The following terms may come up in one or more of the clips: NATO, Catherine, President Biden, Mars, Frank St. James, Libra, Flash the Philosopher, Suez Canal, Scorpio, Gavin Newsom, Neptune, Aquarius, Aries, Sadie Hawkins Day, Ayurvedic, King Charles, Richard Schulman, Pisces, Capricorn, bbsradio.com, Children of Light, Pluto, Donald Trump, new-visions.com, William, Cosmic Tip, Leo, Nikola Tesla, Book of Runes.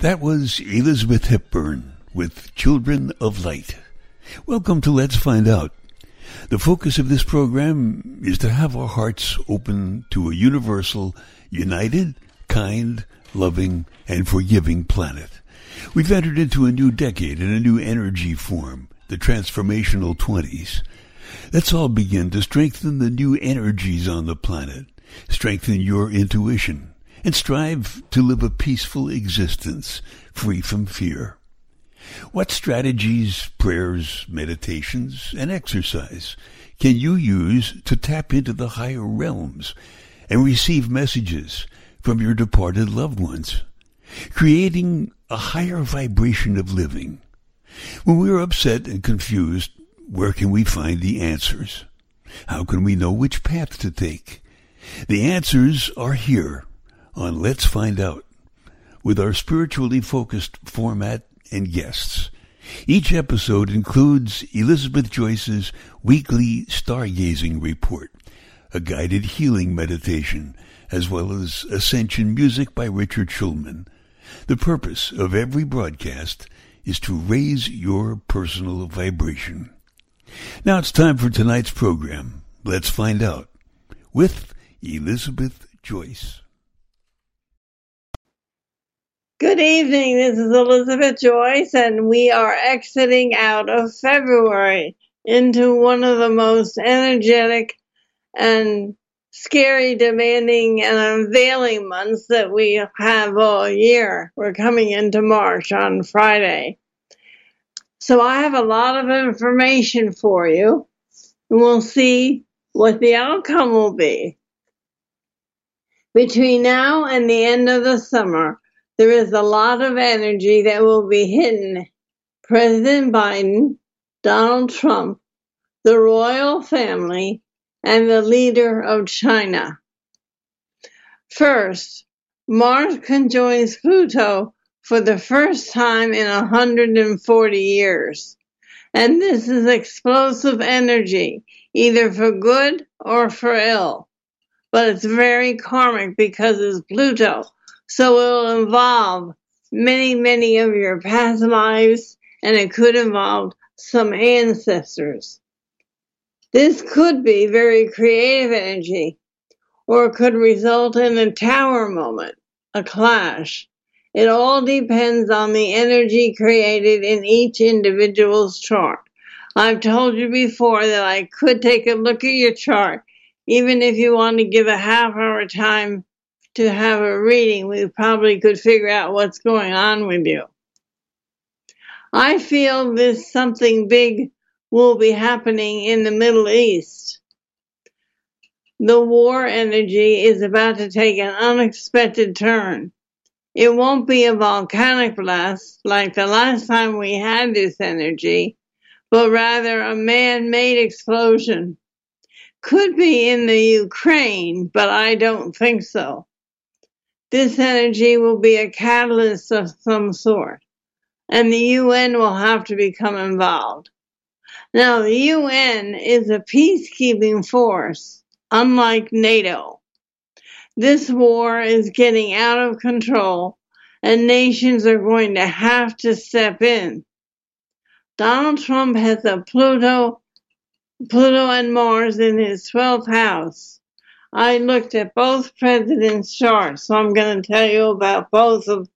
That was Elizabeth Hepburn with Children of Light. Welcome to Let's Find Out. The focus of this program is to have our hearts open to a universal, united, kind, loving, and forgiving planet. We've entered into a new decade and a new energy form, the transformational 20s. Let's all begin to strengthen the new energies on the planet, strengthen your intuition, and strive to live a peaceful existence, free from fear. What strategies, prayers, meditations, and exercise can you use to tap into the higher realms and receive messages from your departed loved ones, creating a higher vibration of living? When we are upset and confused, where can we find the answers? How can we know which path to take? The answers are here on Let's Find Out, with our spiritually focused format and guests. Each episode includes Elizabeth Joyce's weekly stargazing report, a guided healing meditation, as well as ascension music by Richard Schulman. The purpose of every broadcast is to raise your personal vibration. Now it's time for tonight's program, Let's Find Out, with Elizabeth Joyce. Good evening, this is Elizabeth Joyce, and we are exiting out of February into one of the most energetic and scary, demanding, and unveiling months that we have all year. We're coming into March on Friday. So I have a lot of information for you, and we'll see what the outcome will be. Between now and the end of the summer, there is a lot of energy that will be hidden. President Biden, Donald Trump, the royal family, and the leader of China. First, Mars conjoins Pluto for the first time in 140 years. And this is explosive energy, either for good or for ill. But it's very karmic because it's Pluto. So it will involve many, many of your past lives, and it could involve some ancestors. This could be very creative energy, or it could result in a tower moment, a clash. It all depends on the energy created in each individual's chart. I've told you before that I could take a look at your chart, even if you want to give a half-hour time to have a reading. We probably could figure out what's going on with you. I feel this something big will be happening in the Middle East. The war energy is about to take an unexpected turn. It won't be a volcanic blast like the last time we had this energy, but rather a man-made explosion. Could be in the Ukraine, but I don't think so. This energy will be a catalyst of some sort, and the UN will have to become involved. Now, the UN is a peacekeeping force, unlike NATO. This war is getting out of control, and nations are going to have to step in. Donald Trump has a Pluto and Mars in his 12th house. I looked at both presidents' charts, so I'm going to tell you about both of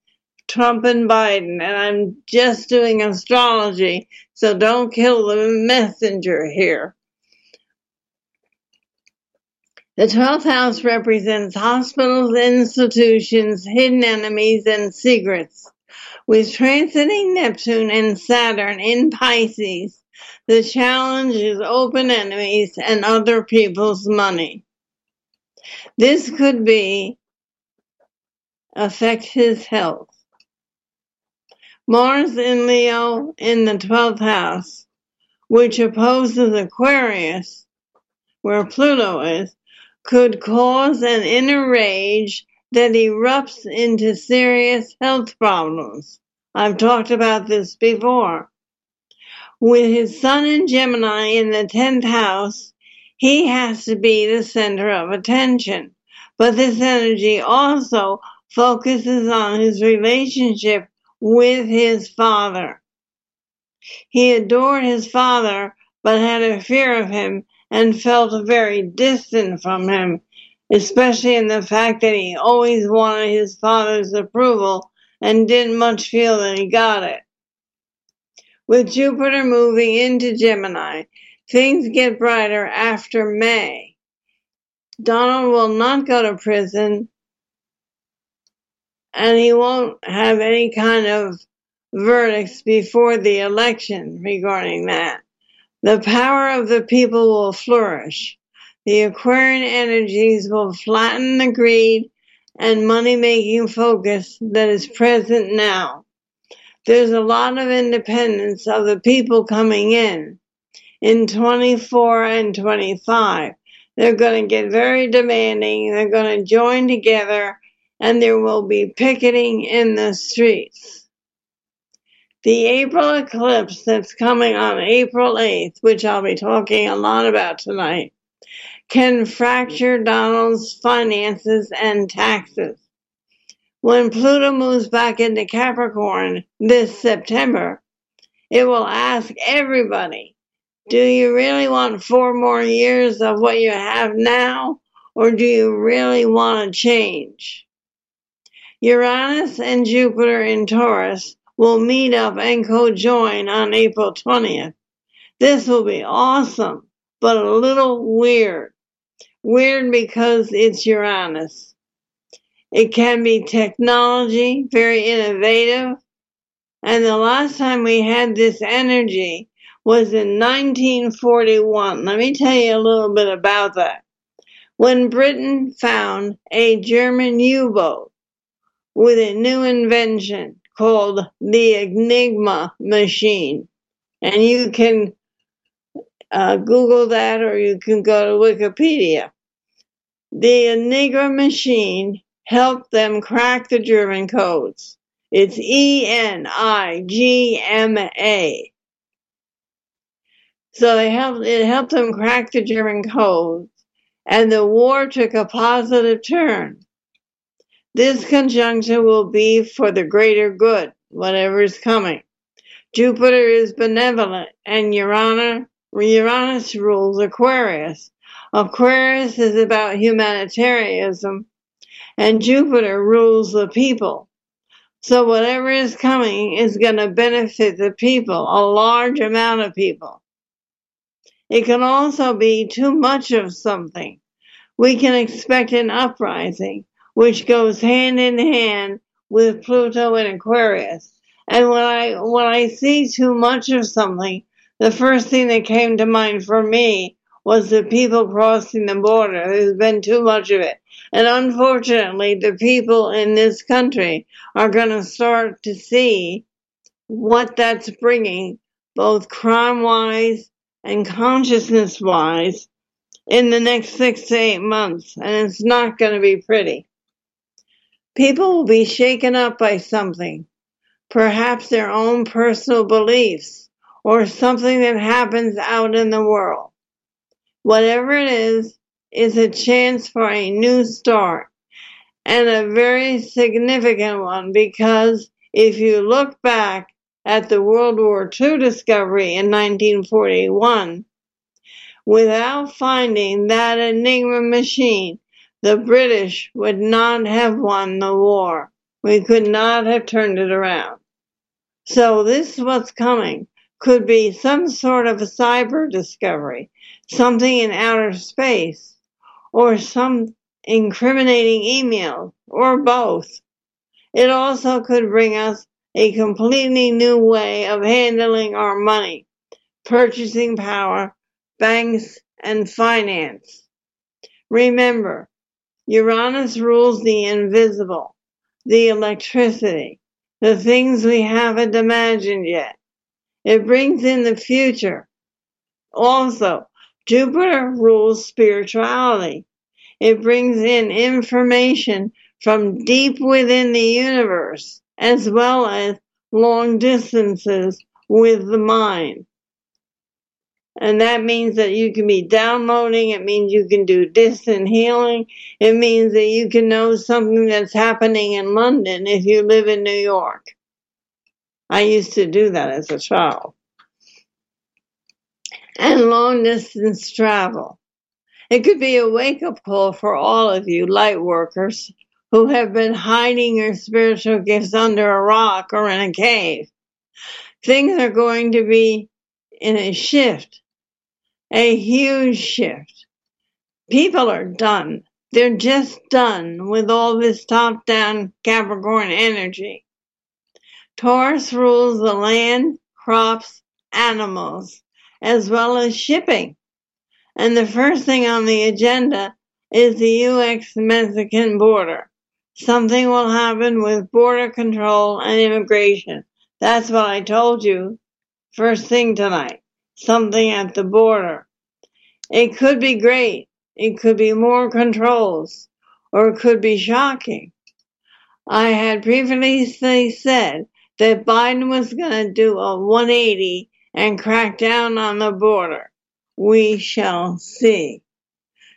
Trump and Biden, and I'm just doing astrology, so don't kill the messenger here. The 12th house represents hospitals, institutions, hidden enemies, and secrets. With transiting Neptune and Saturn in Pisces, the challenge is open enemies and other people's money. This could affect his health. Mars in Leo in the 12th house, which opposes Aquarius, where Pluto is, could cause an inner rage that erupts into serious health problems. I've talked about this before. With his sun in Gemini in the 10th house, he has to be the center of attention. But this energy also focuses on his relationship with his father. He adored his father, but had a fear of him and felt very distant from him, especially in the fact that he always wanted his father's approval and didn't much feel that he got it. With Jupiter moving into Gemini, things get brighter after May. Donald will not go to prison, and he won't have any kind of verdicts before the election regarding that. The power of the people will flourish. The Aquarian energies will flatten the greed and money-making focus that is present now. There's a lot of independence of the people coming in 24 and 25. They're going to get very demanding. They're going to join together, and there will be picketing in the streets. The April eclipse that's coming on April 8th, which I'll be talking a lot about tonight, can fracture Donald's finances and taxes. When Pluto moves back into Capricorn this September, it will ask everybody, do you really want 4 more years of what you have now, or do you really want to change? Uranus and Jupiter in Taurus will meet up and co-join on April 20th. This will be awesome, but a little weird. Weird because it's Uranus. It can be technology, very innovative. And the last time we had this energy was in 1941. Let me tell you a little bit about that. When Britain found a German U-boat with a new invention called the Enigma machine. And you can Google that, or you can go to Wikipedia. The Enigma machine helped them crack the German codes. It's Enigma. So it helped them crack the German codes, and the war took a positive turn. This conjunction will be for the greater good, whatever is coming. Jupiter is benevolent, and Uranus rules Aquarius. Aquarius is about humanitarianism, and Jupiter rules the people. So whatever is coming is going to benefit the people, a large amount of people. It can also be too much of something. We can expect an uprising, which goes hand in hand with Pluto and Aquarius. And when I see too much of something, the first thing that came to mind for me was the people crossing the border. There's been too much of it. And unfortunately, the people in this country are going to start to see what that's bringing, both crime-wise and consciousness-wise, in the next 6 to 8 months. And it's not going to be pretty. People will be shaken up by something, perhaps their own personal beliefs or something that happens out in the world. Whatever it is a chance for a new start, and a very significant one, because if you look back at the World War II discovery in 1941, without finding that Enigma machine, the British would not have won the war. We could not have turned it around. So this is what's coming. Could be some sort of a cyber discovery, something in outer space, or some incriminating email, or both. It also could bring us a completely new way of handling our money, purchasing power, banks, and finance. Remember, Uranus rules the invisible, the electricity, the things we haven't imagined yet. It brings in the future. Also, Jupiter rules spirituality. It brings in information from deep within the universe, as well as long distances with the mind. And that means that you can be downloading. It means you can do distant healing. It means that you can know something that's happening in London if you live in New York. I used to do that as a child. And long distance travel. It could be a wake-up call for all of you light workers who have been hiding your spiritual gifts under a rock or in a cave. Things are going to be in a shift, a huge shift. People are done. They're just done with all this top-down Capricorn energy. Taurus rules the land, crops, animals, as well as shipping. And the first thing on the agenda is the U.S. Mexican border. Something will happen with border control and immigration. That's what I told you first thing tonight. Something at the border. It could be great. It could be more controls. Or it could be shocking. I had previously said that Biden was going to do a 180 and crack down on the border. We shall see.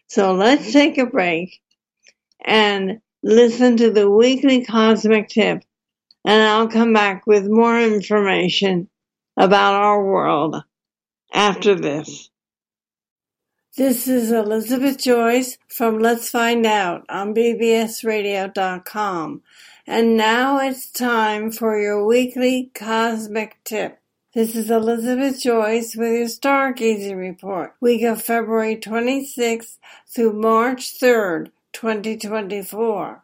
So let's take a break and listen to the weekly cosmic tip, and I'll come back with more information about our world after this. This is Elizabeth Joyce from Let's Find Out on bbsradio.com. And now it's time for your weekly cosmic tip. This is Elizabeth Joyce with your Stargazing Report, week of February 26th through March 3rd, 2024.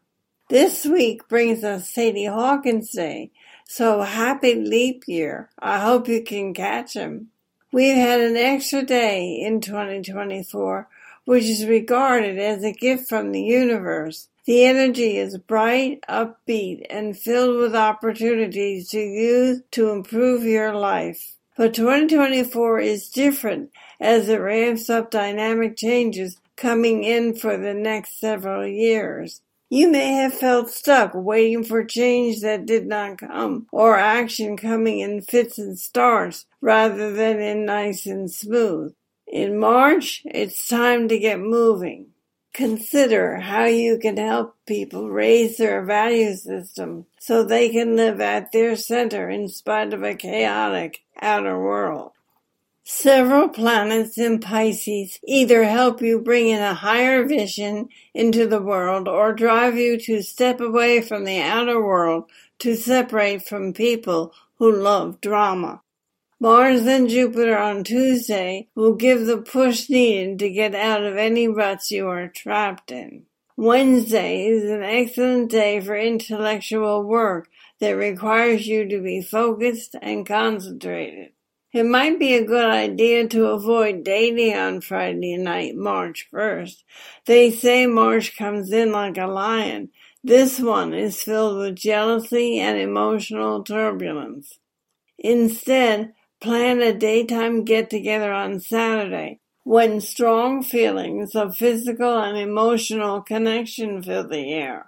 This week brings us Sadie Hawkins Day, so happy leap year. I hope you can catch him. We've had an extra day in 2024, which is regarded as a gift from the universe. The energy is bright, upbeat, and filled with opportunities to use to improve your life. But 2024 is different as it ramps up dynamic changes coming in for the next several years. You may have felt stuck waiting for change that did not come, or action coming in fits and starts rather than in nice and smooth. In March, it's time to get moving. Consider how you can help people raise their value system so they can live at their center in spite of a chaotic outer world. Several planets in Pisces either help you bring in a higher vision into the world or drive you to step away from the outer world to separate from people who love drama. Mars and Jupiter on Tuesday will give the push needed to get out of any ruts you are trapped in. Wednesday is an excellent day for intellectual work that requires you to be focused and concentrated. It might be a good idea to avoid dating on Friday night, March 1st. They say March comes in like a lion. This one is filled with jealousy and emotional turbulence. Instead, plan a daytime get-together on Saturday, when strong feelings of physical and emotional connection fill the air.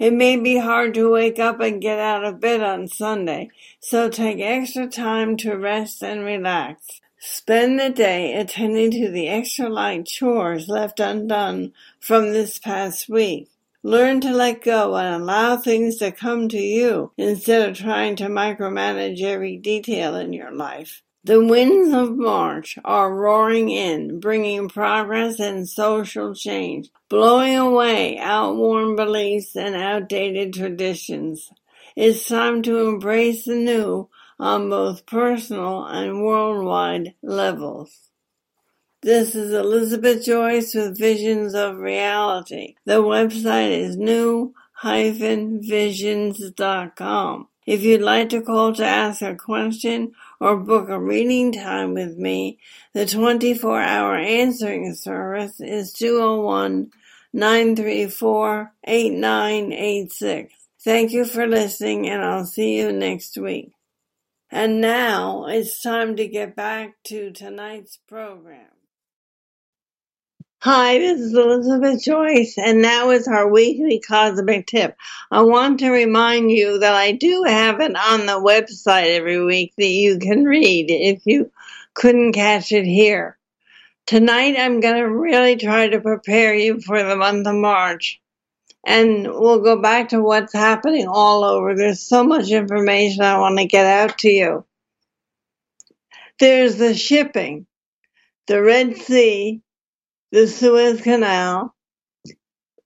It may be hard to wake up and get out of bed on Sunday, so take extra time to rest and relax. Spend the day attending to the extra light chores left undone from this past week. Learn to let go and allow things to come to you instead of trying to micromanage every detail in your life. The winds of March are roaring in, bringing progress and social change, blowing away outworn beliefs and outdated traditions. It's time to embrace the new on both personal and worldwide levels. This is Elizabeth Joyce with Visions of Reality. The website is new-visions.com. If you'd like to call to ask a question or book a reading time with me, the 24-hour answering service is 201-934-8986. Thank you for listening, and I'll see you next week. And now it's time to get back to tonight's program. Hi, this is Elizabeth Joyce, and now is our weekly Cosmic Tip. I want to remind you that I do have it on the website every week that you can read if you couldn't catch it here. Tonight, I'm going to really try to prepare you for the month of March, and we'll go back to what's happening all over. There's so much information I want to get out to you. There's the shipping, the Red Sea, the Suez Canal,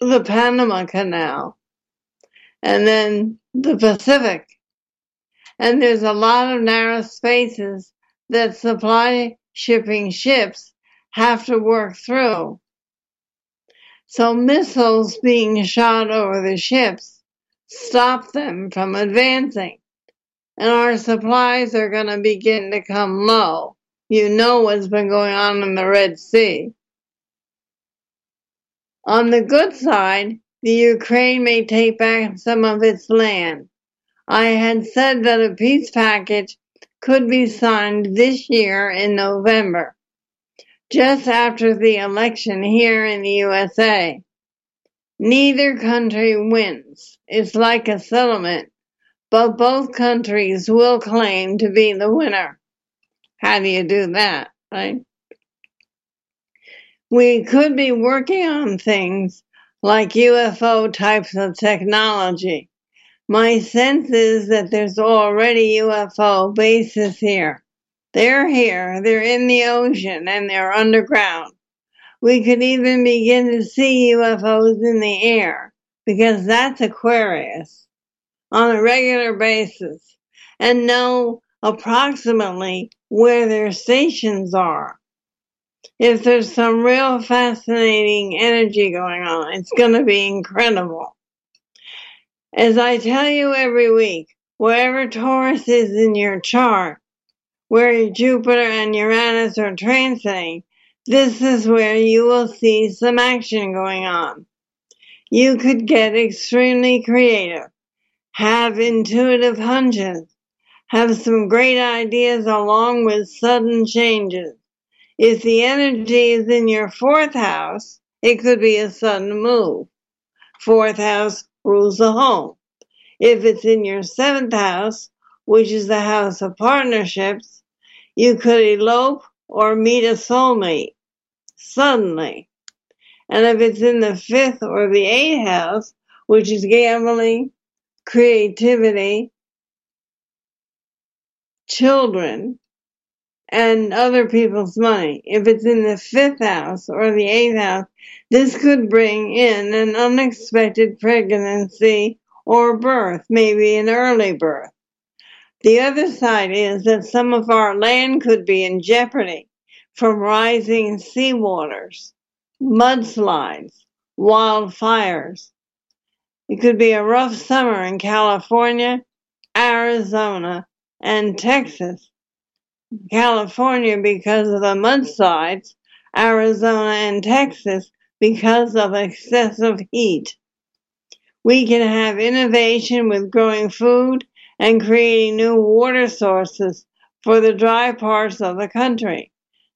the Panama Canal, and then the Pacific. And there's a lot of narrow spaces that supply shipping ships have to work through. So missiles being shot over the ships stop them from advancing. And our supplies are going to begin to come low. You know what's been going on in the Red Sea. On the good side, the Ukraine may take back some of its land. I had said that a peace package could be signed this year in November, just after the election here in the USA. Neither country wins. It's like a settlement, but both countries will claim to be the winner. How do you do that, right? We could be working on things like UFO types of technology. My sense is that there's already UFO bases here. They're here, they're in the ocean, and they're underground. We could even begin to see UFOs in the air, because that's Aquarius, on a regular basis, and know approximately where their stations are. If there's some real fascinating energy going on, it's going to be incredible. As I tell you every week, wherever Taurus is in your chart, where Jupiter and Uranus are transiting, this is where you will see some action going on. You could get extremely creative, have intuitive hunches, have some great ideas along with sudden changes. If the energy is in your fourth house, it could be a sudden move. Fourth house rules the home. If it's in your seventh house, which is the house of partnerships, you could elope or meet a soulmate suddenly. And if it's in the fifth or the eighth house, which is gambling, creativity, children, and other people's money. If it's in the fifth house or the eighth house, this could bring in an unexpected pregnancy or birth, maybe an early birth. The other side is that some of our land could be in jeopardy from rising sea waters, mudslides, wildfires. It could be a rough summer in California, Arizona, and Texas. California because of the mudslides, Arizona and Texas because of excessive heat. We can have innovation with growing food and creating new water sources for the dry parts of the country.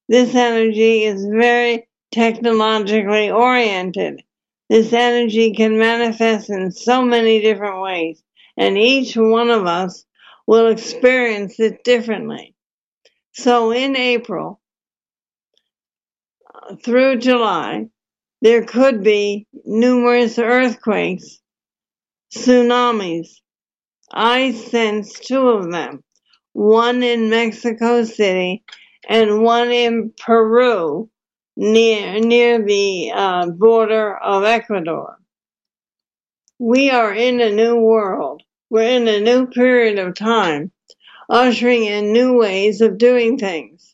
This energy is very technologically oriented, This energy can manifest in so many different ways, and each one of us will experience it differently. So in April through July, there could be numerous earthquakes, tsunamis. I sense two of them, one in Mexico City and one in Peru near the border of Ecuador. We are in a new world. We're in a new period of time, ushering in new ways of doing things.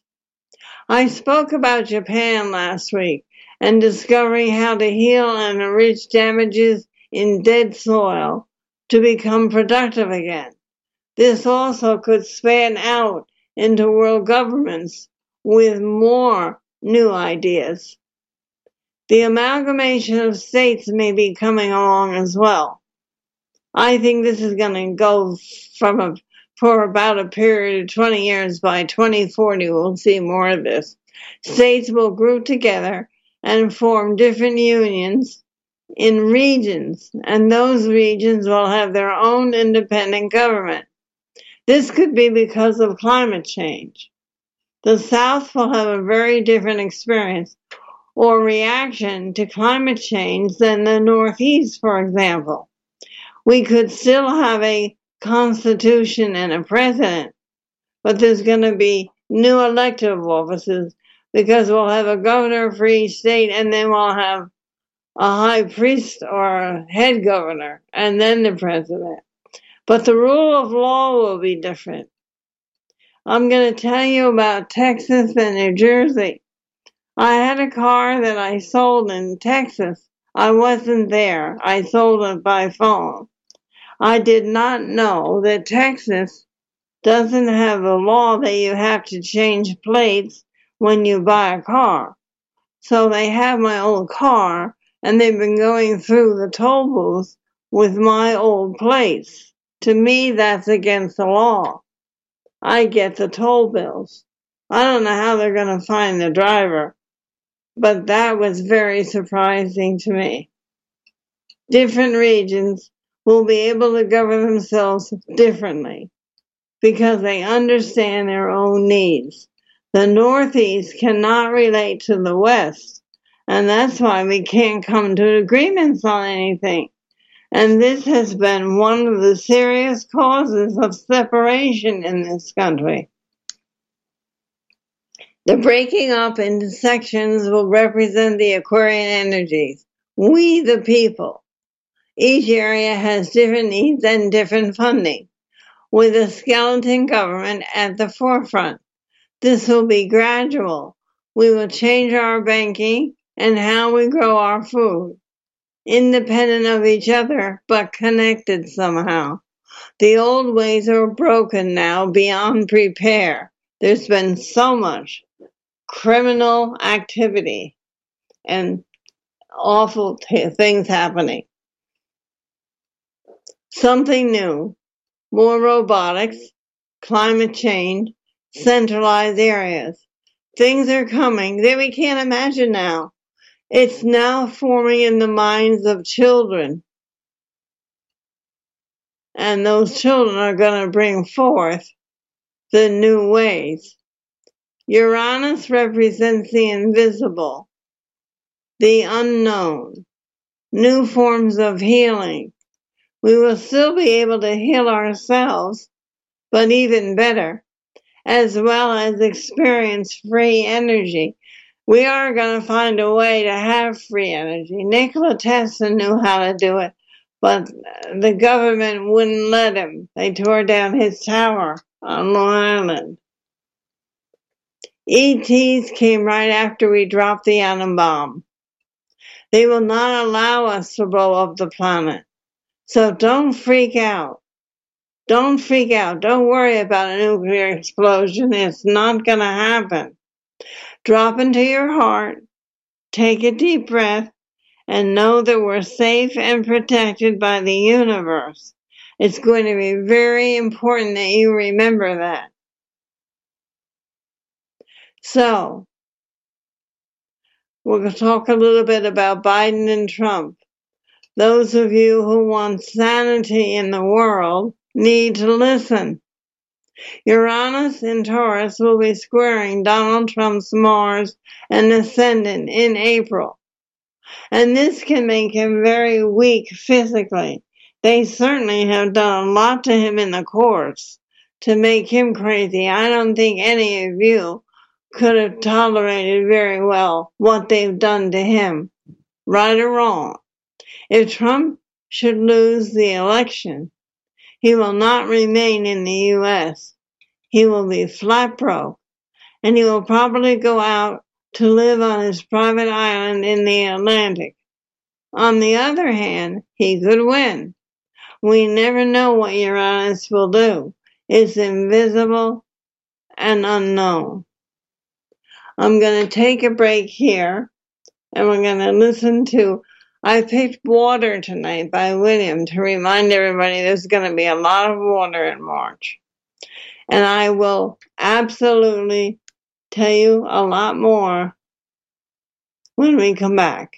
I spoke about Japan last week and discovering how to heal and enrich damages in dead soil to become productive again. This also could span out into world governments with more new ideas. The amalgamation of states may be coming along as well. I think this is going to go for about a period of 20 years. By 2040, we'll see more of this. States will group together and form different unions in regions, and those regions will have their own independent government. This could be because of climate change. The South will have a very different experience or reaction to climate change than the Northeast, for example. We could still have a constitution and a president, but there's going to be new elective offices because we'll have a governor for each state, and then we'll have a high priest or a head governor, and then the president. But the rule of law will be different. I'm going to tell you about Texas and New Jersey. I had a car that I sold in Texas. I wasn't there. I sold it by phone. I did not know that Texas doesn't have a law that you have to change plates when you buy a car. So they have my old car, and they've been going through the toll booth with my old plates. To me, that's against the law. I get the toll bills. I don't know how they're going to find the driver, but that was very surprising to me. Different regions will be able to govern themselves differently because they understand their own needs. The Northeast cannot relate to the West, and that's why we can't come to agreements on anything. And this has been one of the serious causes of separation in this country. The breaking up into sections will represent the Aquarian energies. We, the people. Each area has different needs and different funding, with a skeleton government at the forefront. This will be gradual. We will change our banking and how we grow our food, independent of each other, but connected somehow. The old ways are broken now beyond repair. There's been so much criminal activity and awful things happening. Something new, more robotics, climate change, centralized areas. Things are coming that we can't imagine now. It's now forming in the minds of children. And those children are going to bring forth the new ways. Uranus represents the invisible, the unknown, new forms of healing. We will still be able to heal ourselves, but even better, as well as experience free energy. We are going to find a way to have free energy. Nikola Tesla knew how to do it, but the government wouldn't let him. They tore down his tower on Long Island. ETs came right after we dropped the atom bomb. They will not allow us to blow up the planet. So don't freak out. Don't freak out. Don't worry about a nuclear explosion. It's not going to happen. Drop into your heart, take a deep breath, and know that we're safe and protected by the universe. It's going to be very important that you remember that. So, we'll talk a little bit about Biden and Trump. Those of you who want sanity in the world need to listen. Uranus in Taurus will be squaring Donald Trump's Mars and Ascendant in April, and this can make him very weak physically. They certainly have done a lot to him in the courts to make him crazy. I don't think any of you could have tolerated very well what they've done to him, right or wrong. If Trump should lose the election, he will not remain in the U.S. He will be flat broke, and he will probably go out to live on his private island in the Atlantic. On the other hand, he could win. We never know what Uranus will do. It's invisible and unknown. I'm going to take a break here, and we're going to listen to I picked Water Tonight by William to remind everybody there's going to be a lot of water in March. And I will absolutely tell you a lot more when we come back.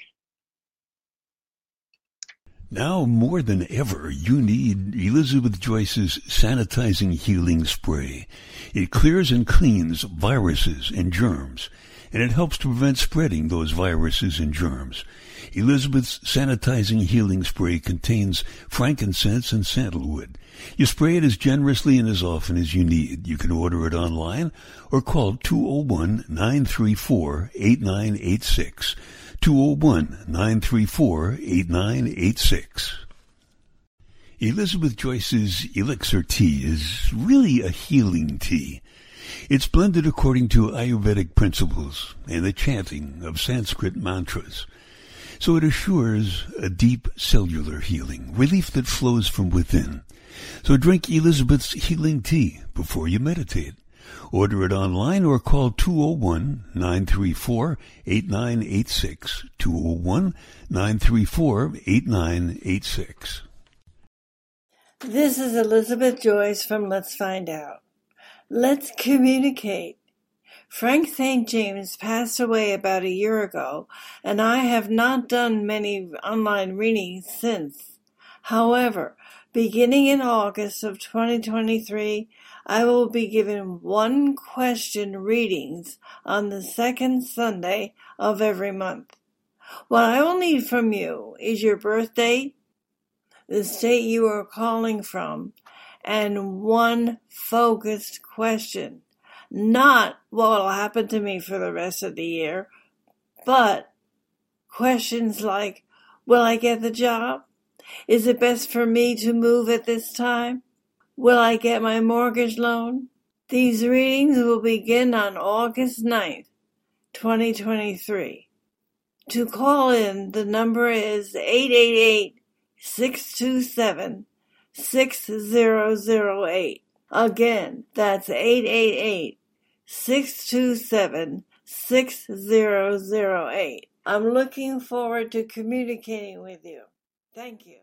Now more than ever, you need Elizabeth Joyce's Sanitizing Healing Spray. It clears and cleans viruses and germs, and it helps to prevent spreading those viruses and germs. Elizabeth's Sanitizing Healing Spray contains frankincense and sandalwood. You spray it as generously and as often as you need. You can order it online or call 201-934-8986. 201-934-8986. Elizabeth Joyce's Elixir Tea is really a healing tea. It's blended according to Ayurvedic principles and the chanting of Sanskrit mantras. So it assures a deep cellular healing, relief that flows from within. So drink Elizabeth's Healing Tea before you meditate. Order it online or call 201-934-8986, 201-934-8986. This is Elizabeth Joyce from Let's Find Out. Let's communicate. Frank St. James passed away about a year ago, and I have not done many online readings since. However, beginning in August of 2023, I will be given one question readings on the second Sunday of every month. What I will need from you is your birth date, the state you are calling from, and one focused question. Not what will happen to me for the rest of the year, but questions like, will I get the job? Is it best for me to move at this time? Will I get my mortgage loan? These readings will begin on August 9th, 2023. To call in, the number is 888-627-6008. Again, that's 888-627-6008. I'm looking forward to communicating with you. Thank you.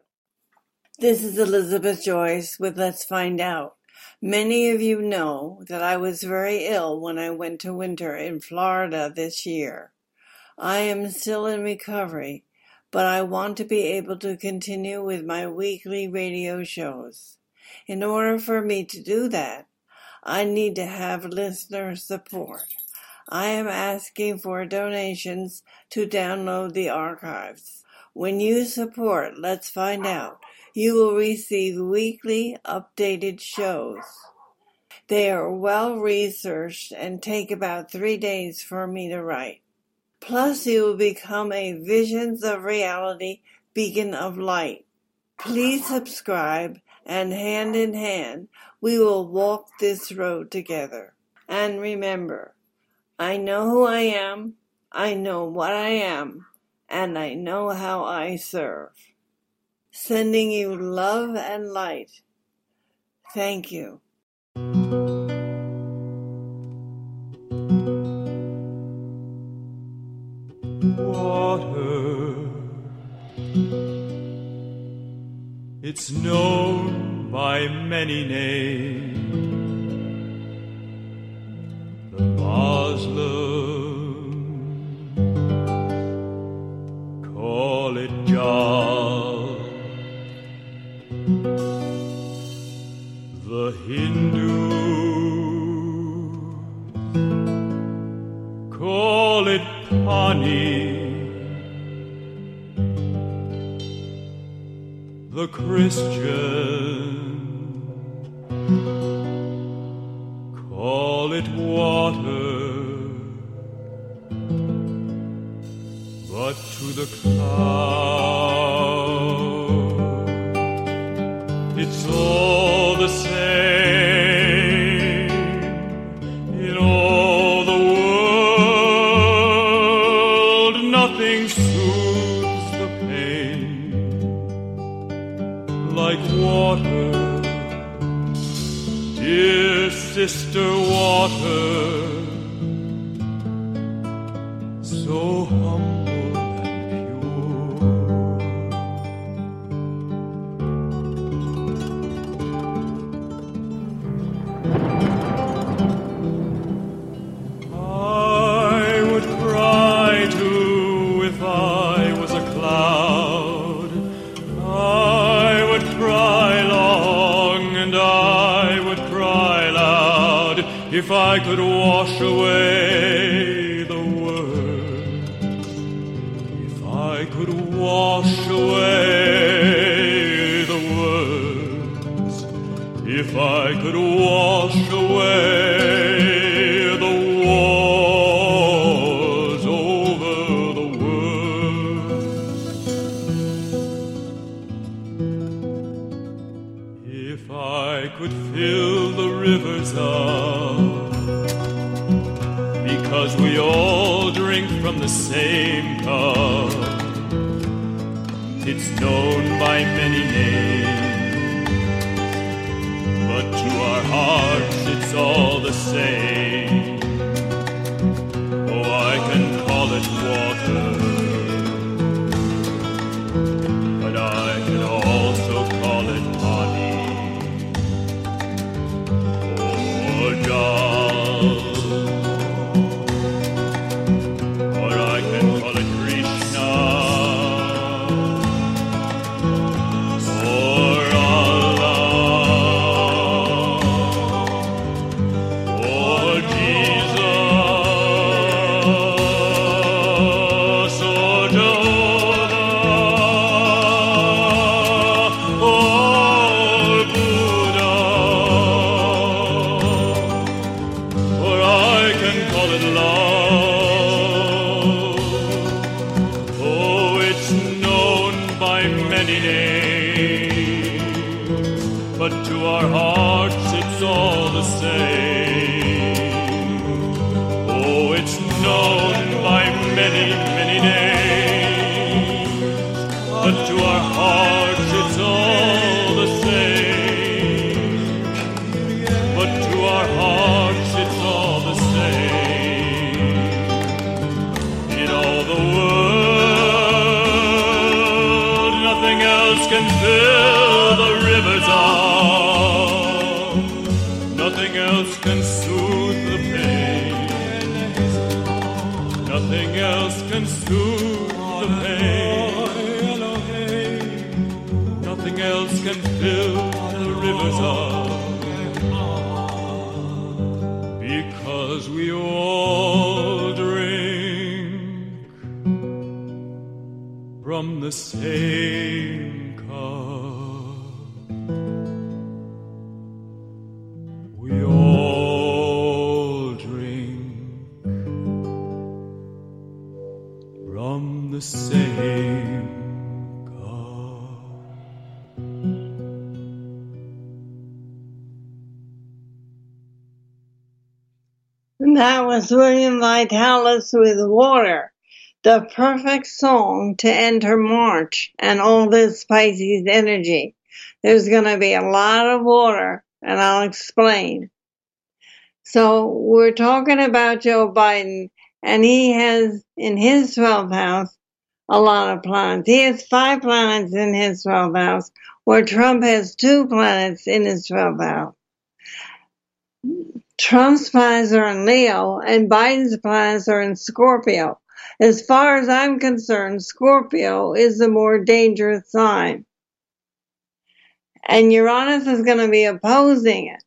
This is Elizabeth Joyce with Let's Find Out. Many of you know that I was very ill when I went to winter in Florida this year. I am still in recovery, but I want to be able to continue with my weekly radio shows. In order for me to do that, I need to have listener support. I am asking for donations to download the archives. When you support Let's Find Out, you will receive weekly updated shows. They are well researched and take about 3 days for me to write. Plus, you will become a Visions of Reality Beacon of Light. Please subscribe, and hand in hand, we will walk this road together. And remember, I know who I am, I know what I am, and I know how I serve. Sending you love and light. Thank you. Water. It's known by many names, the Muslims call it Jah. Hindu, call it Pani. The Christian, call it water, but to the cloud, it's all the same in all the world, nothing soothes the pain. Like water, dear sister water, so humble and pure. I would cry too if I was a cloud. If I could wash away the world, if I could wash away the words, if I could wash away the wars over the world, if I could fill the rivers up. Because we all drink from the same cup. It's known by many names, but to our hearts it's all the same. Oh, I can call it water, but I can also call it body. Oh, God. That was William Vitalis with Water, the perfect song to enter March and all this Pisces energy. There's going to be a lot of water, and I'll explain. So we're talking about Joe Biden, and he has in his 12th house a lot of planets. He has 5 planets in his 12th house, where Trump has 2 planets in his 12th house. Trump's planets are in Leo, and Biden's planets are in Scorpio. As far as I'm concerned, Scorpio is the more dangerous sign. And Uranus is going to be opposing it.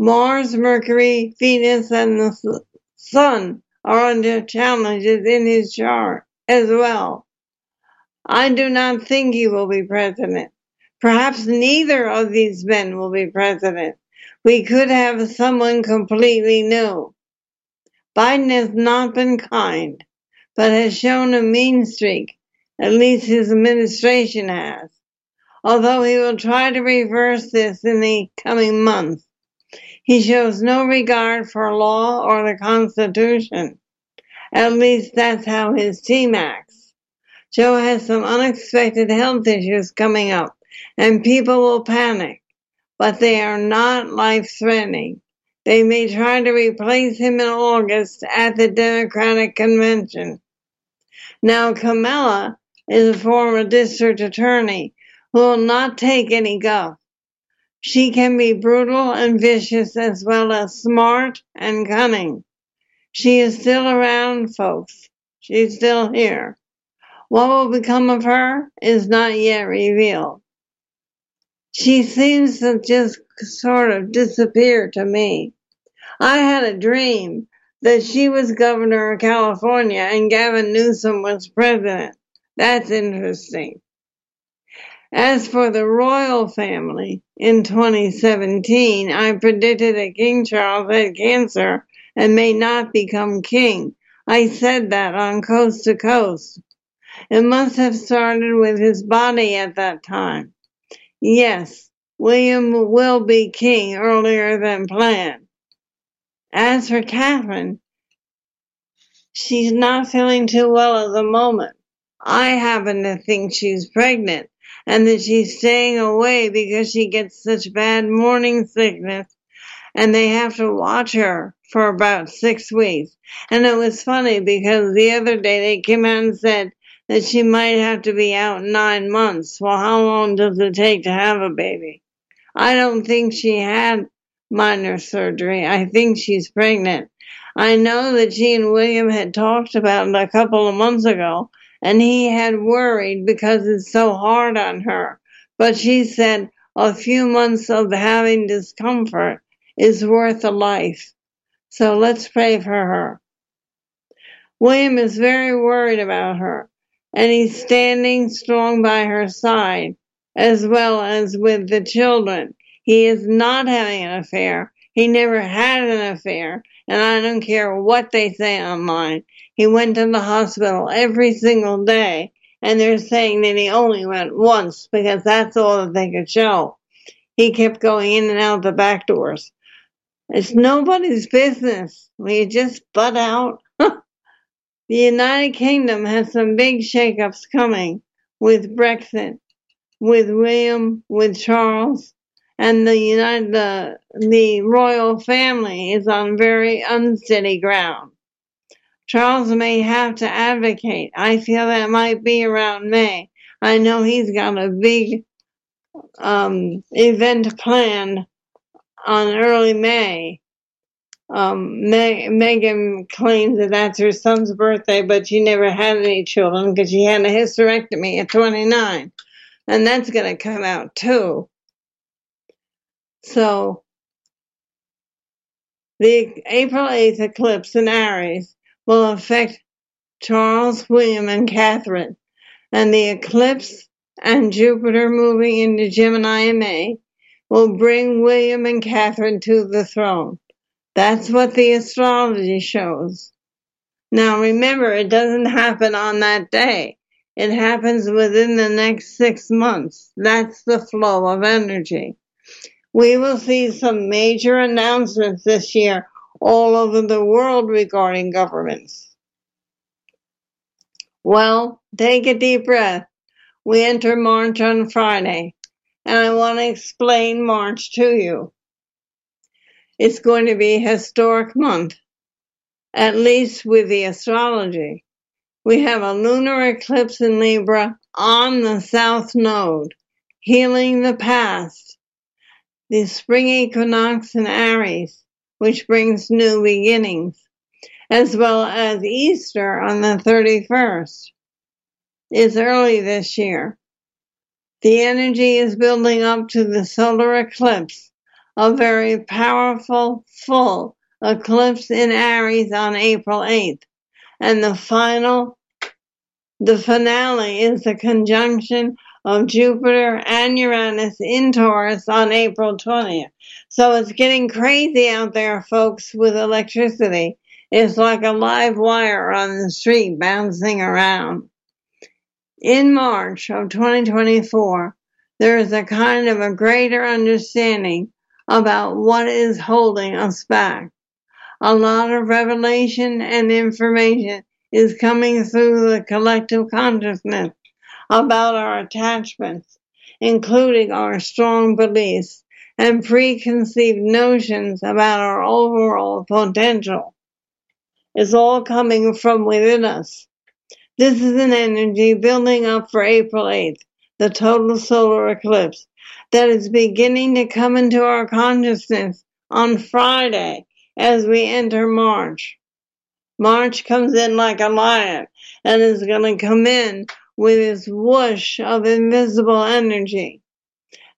Mars, Mercury, Venus, and the Sun are under challenges in his chart as well. I do not think he will be president. Perhaps neither of these men will be president. We could have someone completely new. Biden has not been kind, but has shown a mean streak. At least his administration has. Although he will try to reverse this in the coming months. He shows no regard for law or the Constitution. At least that's how his team acts. Joe has some unexpected health issues coming up, and people will panic, but they are not life-threatening. They may try to replace him in August at the Democratic Convention. Now, Kamala is a former district attorney who will not take any guff. She can be brutal and vicious as well as smart and cunning. She is still around, folks. She's still here. What will become of her is not yet revealed. She seems to just sort of disappear to me. I had a dream that she was governor of California and Gavin Newsom was president. That's interesting. As for the royal family, in 2017, I predicted that King Charles had cancer and may not become king. I said that on Coast to Coast. It must have started with his body at that time. Yes, William will be king earlier than planned. As for Catherine, she's not feeling too well at the moment. I happen to think she's pregnant, and that she's staying away because she gets such bad morning sickness, and they have to watch her for about 6 weeks. And it was funny because the other day they came out and said that she might have to be out 9 months. Well, how long does it take to have a baby? I don't think she had minor surgery. I think she's pregnant. I know that she and William had talked about it a couple of months ago, and he had worried because it's so hard on her. But she said, a few months of having discomfort is worth a life. So let's pray for her. William is very worried about her, and he's standing strong by her side, as well as with the children. He is not having an affair. He never had an affair, and I don't care what they say online. He went to the hospital every single day, and they're saying that he only went once because that's all that they could show. He kept going in and out the back doors. It's nobody's business. Will you just butt out? The United Kingdom has some big shakeups coming with Brexit, with William, with Charles, and the royal family is on very unsteady ground. Charles may have to advocate. I feel that might be around May. I know he's got a big event planned on early May. Meghan claims that that's her son's birthday, but she never had any children because she had a hysterectomy at 29. And that's going to come out too. So, the April 8th eclipse in Aries will affect Charles, William, and Catherine. And the eclipse and Jupiter moving into Gemini in May will bring William and Catherine to the throne. That's what the astrology shows. Now remember, it doesn't happen on that day. It happens within the next 6 months. That's the flow of energy. We will see some major announcements this year all over the world regarding governments. Well, take a deep breath. We enter March on Friday, and I want to explain March to you. It's going to be a historic month, at least with the astrology. We have a lunar eclipse in Libra on the south node, healing the past. The spring equinox in Aries, which brings new beginnings, as well as Easter on the 31st. It's early this year. The energy is building up to the solar eclipse a very powerful full eclipse in Aries on April 8th. And the finale is the conjunction of Jupiter and Uranus in Taurus on April 20th. So it's getting crazy out there, folks, with electricity. It's like a live wire on the street bouncing around. In March of 2024, there is a kind of a greater understanding about what is holding us back. A lot of revelation and information is coming through the collective consciousness about our attachments, including our strong beliefs and preconceived notions about our overall potential. It's all coming from within us. This is an energy building up for April 8th, the total solar eclipse, that is beginning to come into our consciousness on Friday as we enter March. March comes in like a lion and is going to come in with its whoosh of invisible energy.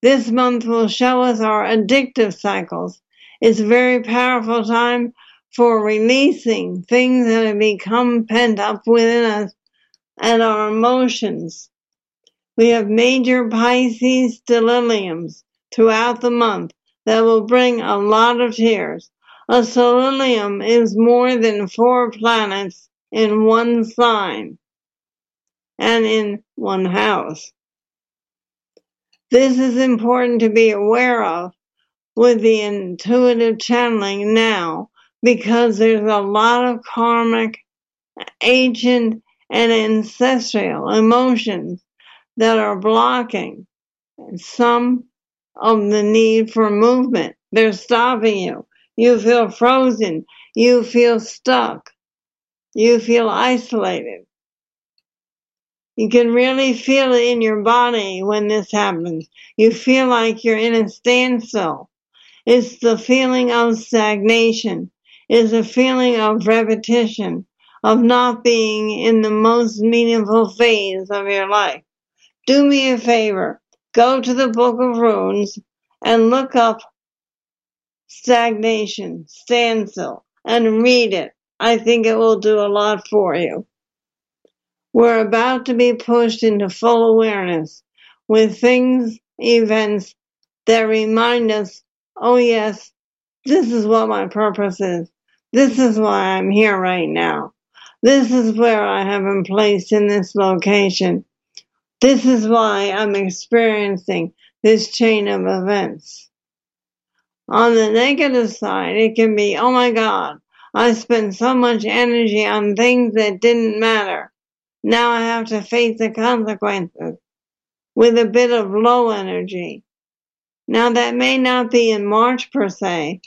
This month will show us our addictive cycles. It's a very powerful time for releasing things that have become pent up within us and our emotions. We have major Pisces soliliums throughout the month that will bring a lot of tears. A solilium is more than 4 planets in one sign and in one house. This is important to be aware of with the intuitive channeling now, because there's a lot of karmic, ancient, and ancestral emotions that are blocking some of the need for movement. They're stopping you. You feel frozen. You feel stuck. You feel isolated. You can really feel it in your body when this happens. You feel like you're in a standstill. It's the feeling of stagnation. It's a feeling of repetition, of not being in the most meaningful phase of your life. Do me a favor. Go to the Book of Runes and look up stagnation, standstill, and read it. I think it will do a lot for you. We're about to be pushed into full awareness with things, events that remind us, oh yes, this is what my purpose is. This is why I'm here right now. This is where I have been placed in this location. This is why I'm experiencing this chain of events. On the negative side, it can be, oh my God, I spent so much energy on things that didn't matter. Now I have to face the consequences with a bit of low energy. Now that may not be in March per se,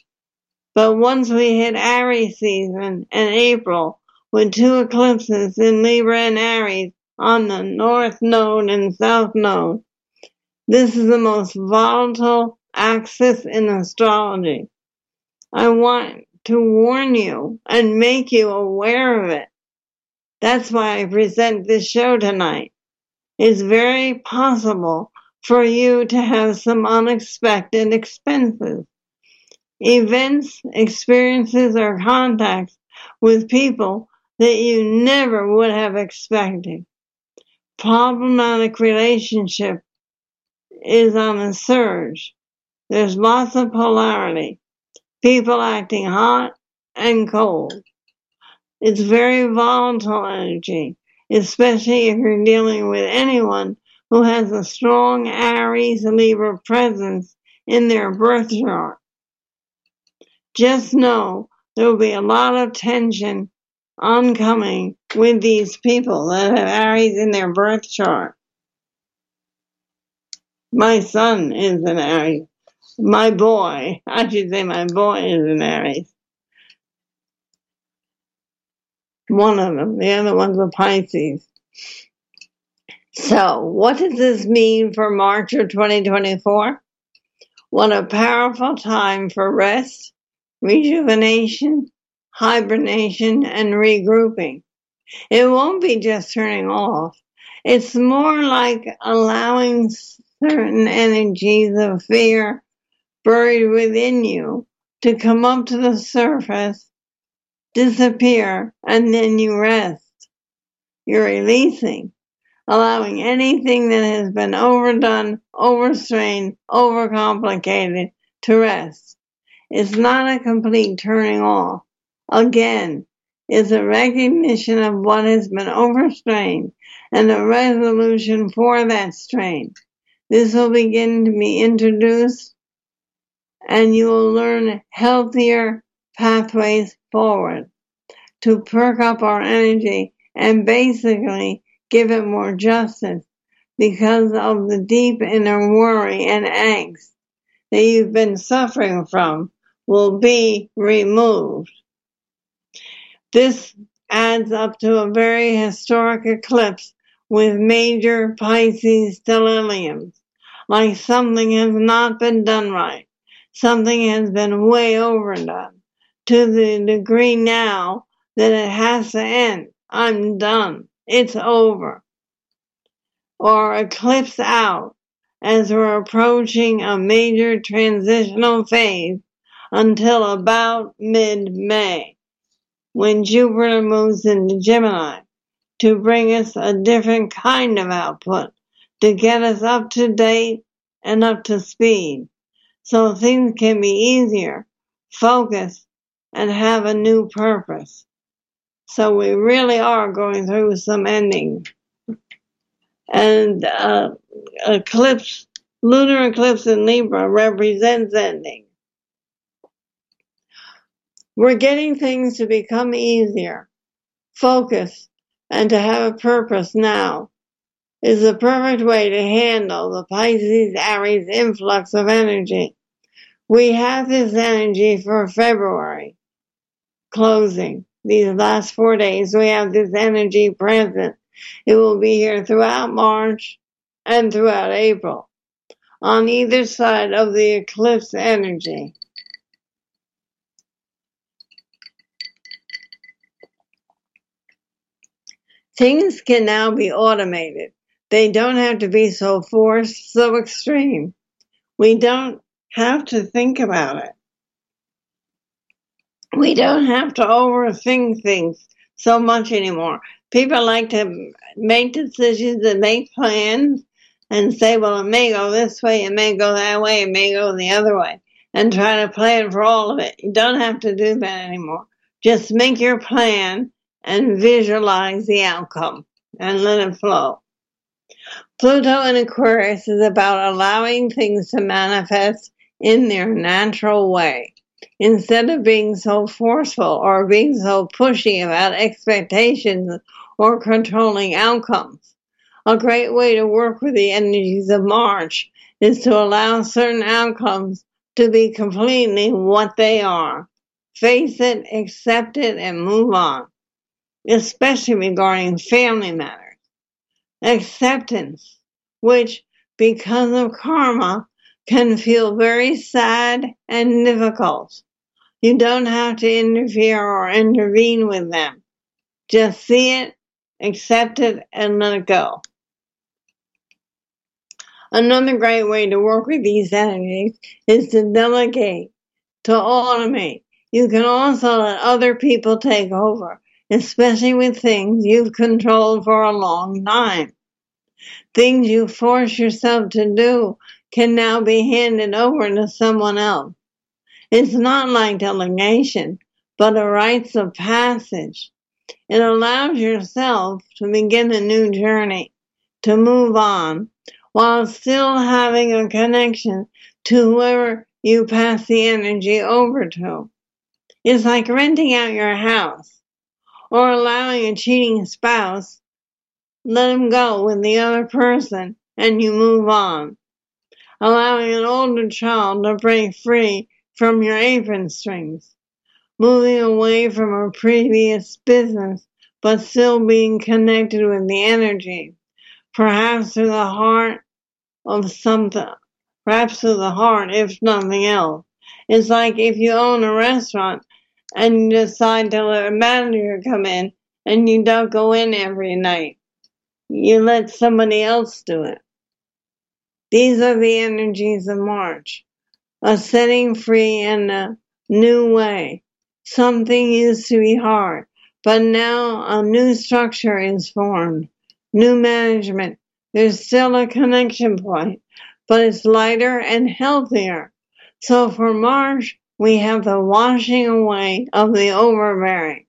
but once we hit Aries season in April with 2 eclipses in Libra and Aries on the North Node and South Node, this is the most volatile axis in astrology. I want to warn you and make you aware of it. That's why I present this show tonight. It's very possible for you to have some unexpected expenses. Events, experiences, or contacts with people that you never would have expected. Problematic relationship is on a surge. There's lots of polarity. People acting hot and cold. It's very volatile energy, especially if you're dealing with anyone who has a strong Aries Libra presence in their birth chart. Just know there will be a lot of tension oncoming with these people that have Aries in their birth chart. My son is an Aries. My boy is an Aries. One of them. The other one's a Pisces. So, what does this mean for March of 2024? What a powerful time for rest, rejuvenation, hibernation, and regrouping. It won't be just turning off. It's more like allowing certain energies of fear, buried within you to come up to the surface, disappear, and then you rest. You're releasing, allowing anything that has been overdone, overstrained, overcomplicated to rest. It's not a complete turning off. Again, it's a recognition of what has been overstrained and a resolution for that strain. This will begin to be introduced and you will learn healthier pathways forward to perk up our energy and basically give it more justice because of the deep inner worry and angst that you've been suffering from will be removed. This adds up to a very historic eclipse with major Pisces deliriums, like something has not been done right. Something has been way overdone to the degree now that it has to end. I'm done. It's over. Or eclipse out as we're approaching a major transitional phase until about mid-May, when Jupiter moves into Gemini to bring us a different kind of output, to get us up to date and up to speed, so things can be easier, focused, and have a new purpose. So we really are going through some ending. And eclipse, lunar eclipse in Libra represents ending. We're getting things to become easier, focus, and to have a purpose now is the perfect way to handle the Pisces-Aries influx of energy. We have this energy for February closing. These last 4 days, we have this energy present. It will be here throughout March and throughout April, on either side of the eclipse energy. Things can now be automated. They don't have to be so forced, so extreme. We don't have to think about it. We don't have to overthink things so much anymore. People like to make decisions and make plans and say, well, it may go this way, it may go that way, it may go the other way, and try to plan for all of it. You don't have to do that anymore. Just make your plan and visualize the outcome and let it flow. Pluto in Aquarius is about allowing things to manifest in their natural way instead of being so forceful or being so pushy about expectations or controlling outcomes. A great way to work with the energies of March is to allow certain outcomes to be completely what they are. Face it, accept it, and move on, especially regarding family matters. Acceptance, which, because of karma, can feel very sad and difficult. You don't have to interfere or intervene with them. Just see it, accept it, and let it go. Another great way to work with these energies is to delegate, to automate. You can also let other people take over, especially with things you've controlled for a long time. Things you force yourself to do can now be handed over to someone else. It's not like delegation, but a rites of passage. It allows yourself to begin a new journey, to move on, while still having a connection to whoever you pass the energy over to. It's like renting out your house, or allowing a cheating spouse, let him go with the other person and you move on. Allowing an older child to break free from your apron strings. Moving away from a previous business, but still being connected with the energy. Perhaps through the heart of something. Perhaps through the heart, if nothing else. It's like if you own a restaurant, and you decide to let a manager come in, and you don't go in every night. You let somebody else do it. These are the energies of March. a setting free in a new way. Something used to be hard, but now a new structure is formed, new management. There's still a connection point, but it's lighter and healthier. So for March, we have the washing away of the overbearing,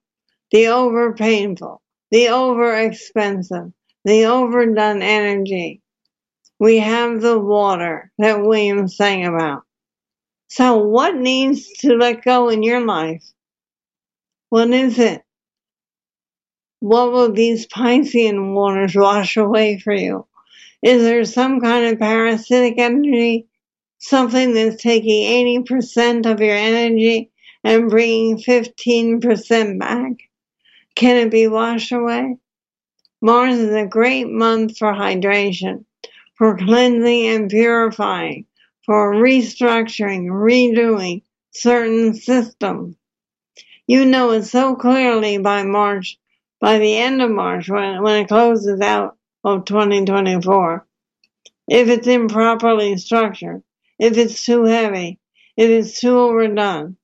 the over-painful, the over-expensive, the overdone energy. We have the water that William sang about. So what needs to let go in your life? What is it? What will these Piscean waters wash away for you? Is there some kind of parasitic energy? Something that's taking 80% of your energy and bringing 15% back? Can it be washed away? Mars is a great month for hydration, for cleansing and purifying, for restructuring, redoing certain systems. You know it so clearly by March, by the end of March, when it closes out of 2024. If it's improperly structured, if it's too heavy, if it's too overdone.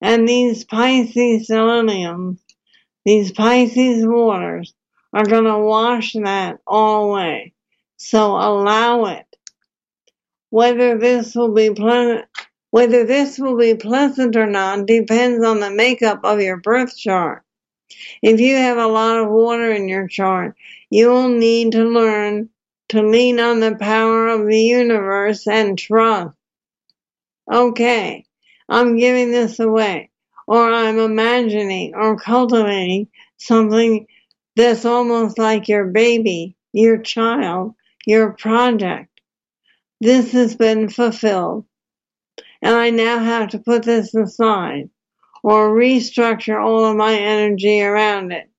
And these Pisces seleniums, these Pisces waters, are going to wash that all away. So allow it. Whether this will be pleasant or not depends on the makeup of your birth chart. If you have a lot of water in your chart, you will need to learn to lean on the power of the universe and trust. Okay, I'm giving this away, or I'm imagining or cultivating something that's almost like your baby, your child, your project. This has been fulfilled, and I now have to put this aside or restructure all of my energy around it.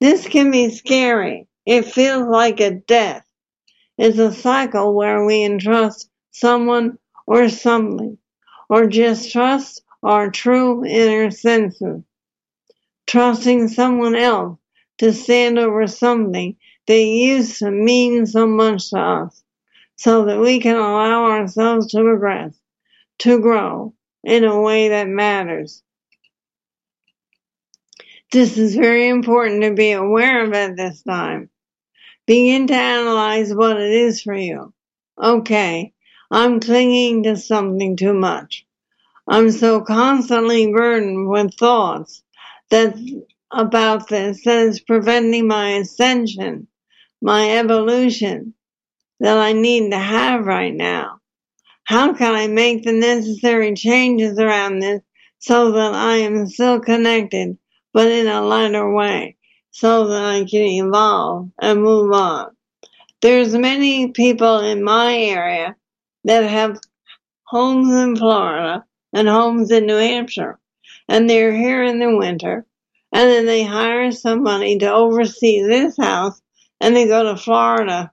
This can be scary. It feels like a death. It's a cycle where we entrust someone or something, or just trust our true inner senses. Trusting someone else to stand over something that used to mean so much to us, so that we can allow ourselves to progress, to grow in a way that matters. This is very important to be aware of at this time. Begin to analyze what it is for you. Okay, I'm clinging to something too much. I'm so constantly burdened with thoughts that about this that is preventing my ascension, my evolution that I need to have right now. How can I make the necessary changes around this so that I am still connected, but in a lighter way, so that I can evolve and move on? There's many people in my area that have homes in Florida and homes in New Hampshire, and they're here in the winter, and then they hire somebody to oversee this house, and they go to Florida.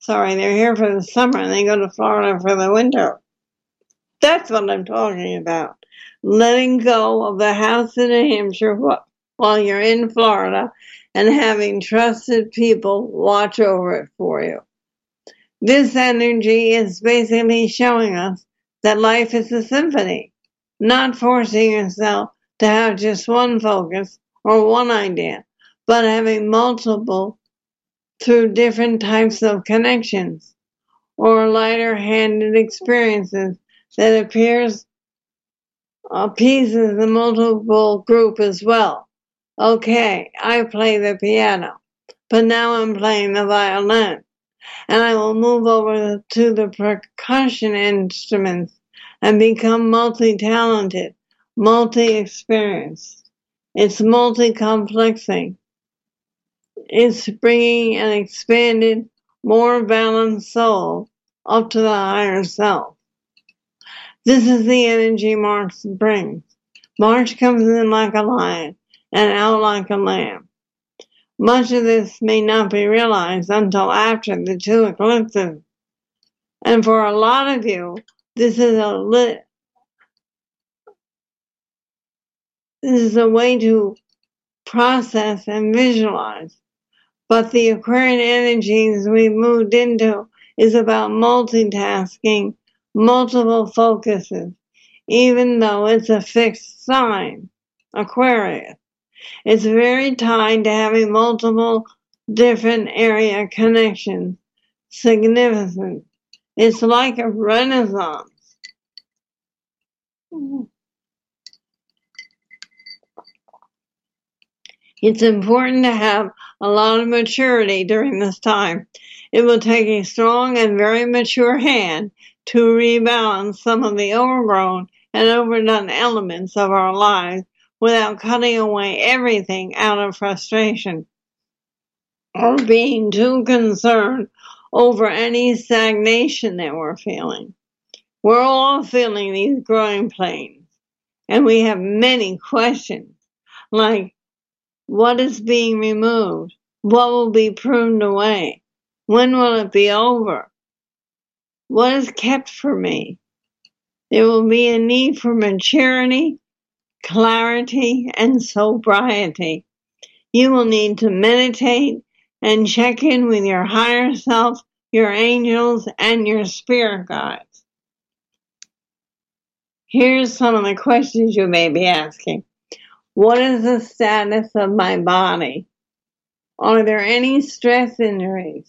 Sorry, they're here for the summer, and they go to Florida for the winter. That's what I'm talking about. Letting go of the house in New Hampshire while you're in Florida and having trusted people watch over it for you. This energy is basically showing us that life is a symphony, not forcing yourself to have just one focus or one idea, but having multiple through different types of connections or lighter-handed experiences that appeases the multiple group as well. Okay, I play the piano, but now I'm playing the violin, and I will move over to the percussion instruments and become multi-talented, multi-experienced. It's multi-complexing. It's bringing an expanded, more balanced soul up to the higher self. This is the energy March brings. March comes in like a lion and out like a lamb. Much of this may not be realized until after the two eclipses. And for a lot of you, this is a way to process and visualize. But the Aquarian energies we moved into is about multitasking, multiple focuses, even though it's a fixed sign, Aquarius. It's very tied to having multiple different area connections, significant. It's like a renaissance. It's important to have a lot of maturity during this time. It will take a strong and very mature hand to rebalance some of the overgrown and overdone elements of our lives without cutting away everything out of frustration or being too concerned over any stagnation that we're feeling. We're all feeling these growing pains, and we have many questions, like what is being removed? What will be pruned away? When will it be over? What is kept for me? There will be a need for maturity, clarity, and sobriety. You will need to meditate and check in with your higher self, your angels, and your spirit guides. Here's some of the questions you may be asking. What is the status of my body? Are there any stress injuries?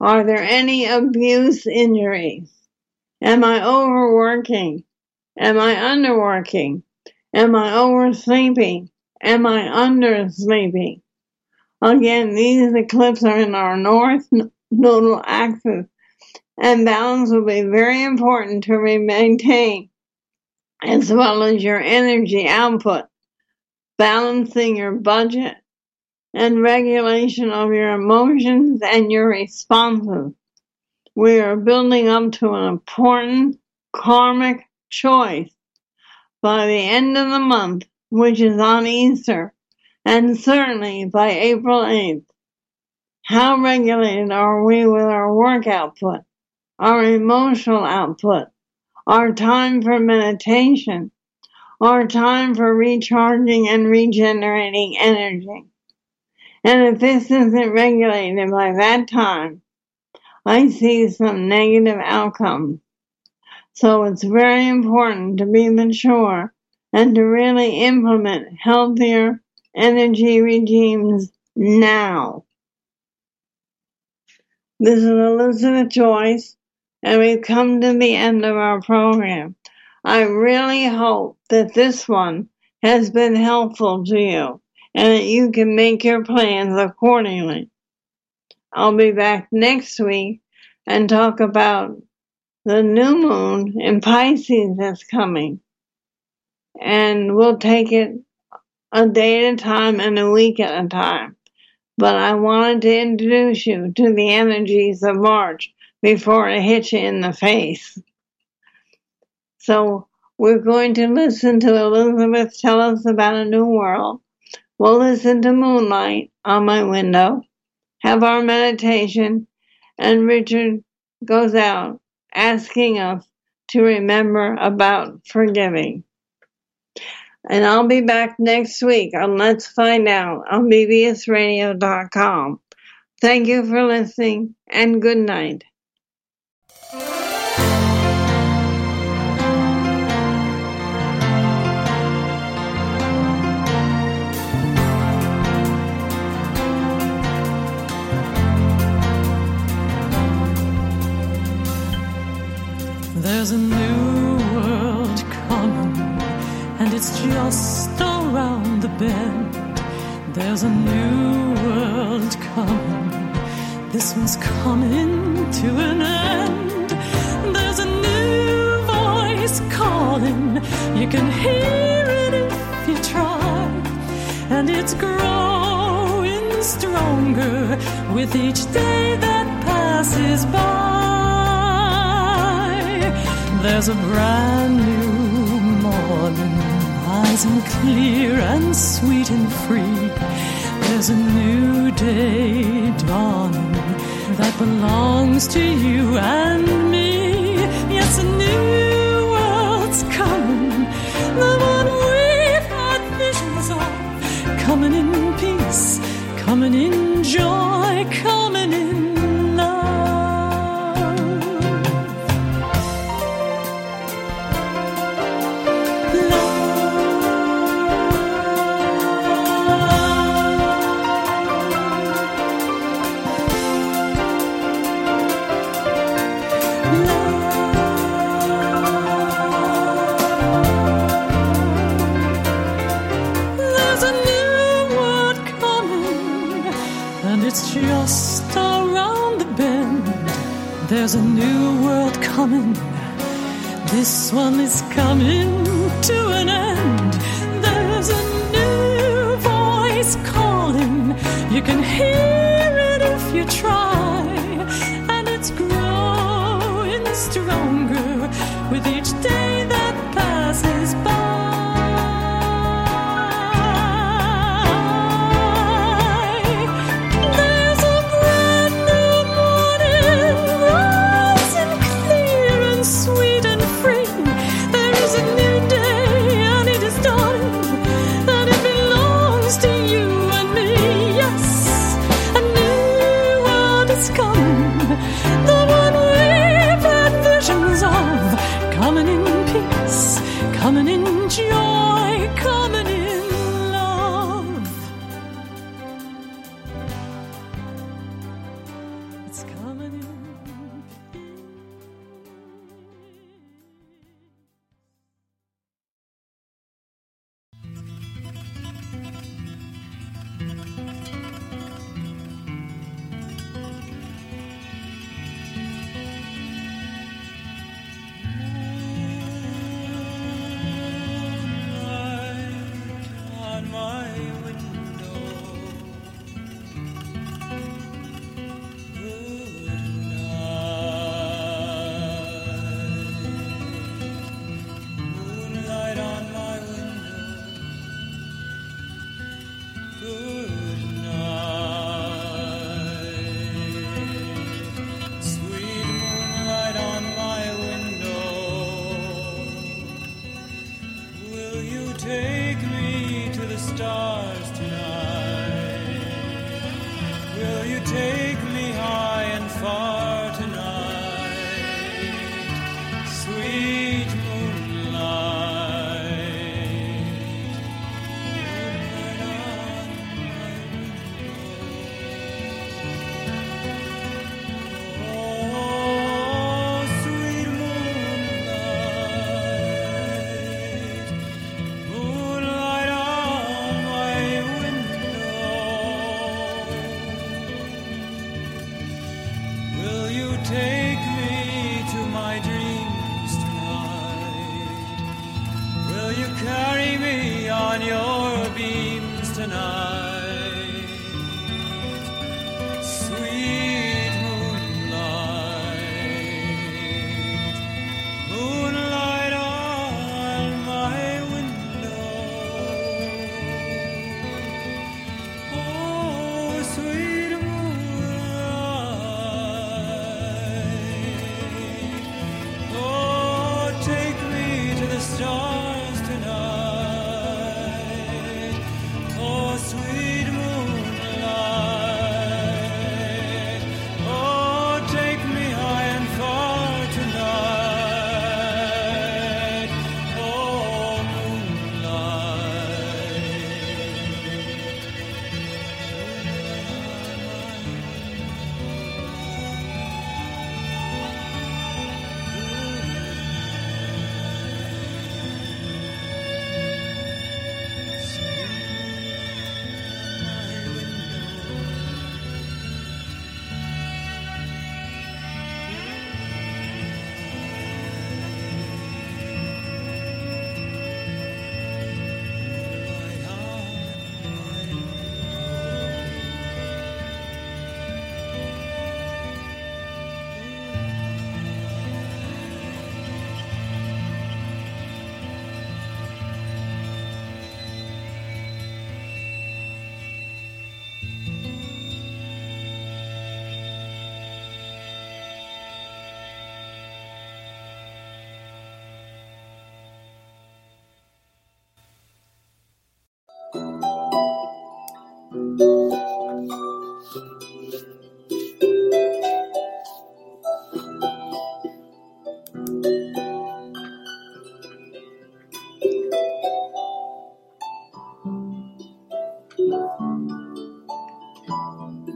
Are there any abuse injuries? Am I overworking? Am I underworking? Am I oversleeping? Am I undersleeping? Again, these eclipses are in our north nodal axis, and balance will be very important to maintain, as well as your energy output, balancing your budget, and regulation of your emotions and your responses. We are building up to an important karmic choice by the end of the month, which is on Easter, and certainly by April 8th. How regulated are we with our work output, our emotional output, our time for meditation, our time for recharging and regenerating energy? And if this isn't regulated by that time, I see some negative outcomes. So it's very important to be mature and to really implement healthier energy regimes now. This is Elizabeth Joyce, and we've come to the end of our program. I really hope that this one has been helpful to you, and that you can make your plans accordingly. I'll be back next week and talk about the new moon in Pisces that's coming. And we'll take it a day at a time and a week at a time. But I wanted to introduce you to the energies of March before it hits you in the face. So we're going to listen to Elizabeth tell us about a new world. We'll listen to Moonlight on my window, have our meditation, and Richard goes out asking us to remember about forgiving. And I'll be back next week on Let's Find Out on bbsradio.com. Thank you for listening, and good night. There's a new world coming, and it's just around the bend. There's a new world coming. This one's coming to an end. There's a new voice calling. You can hear it if you try. And it's growing stronger with each day that passes by. There's a brand new morning, rising clear and sweet and free. There's a new day dawning that belongs to you and me. Yes, a new world's coming, the one we've had visions of. Coming in peace, coming in joy, coming in love. There's a new world coming. This one is coming to an end. There's a new voice calling. You can hear it if you try. And it's growing stronger with each day that passes by.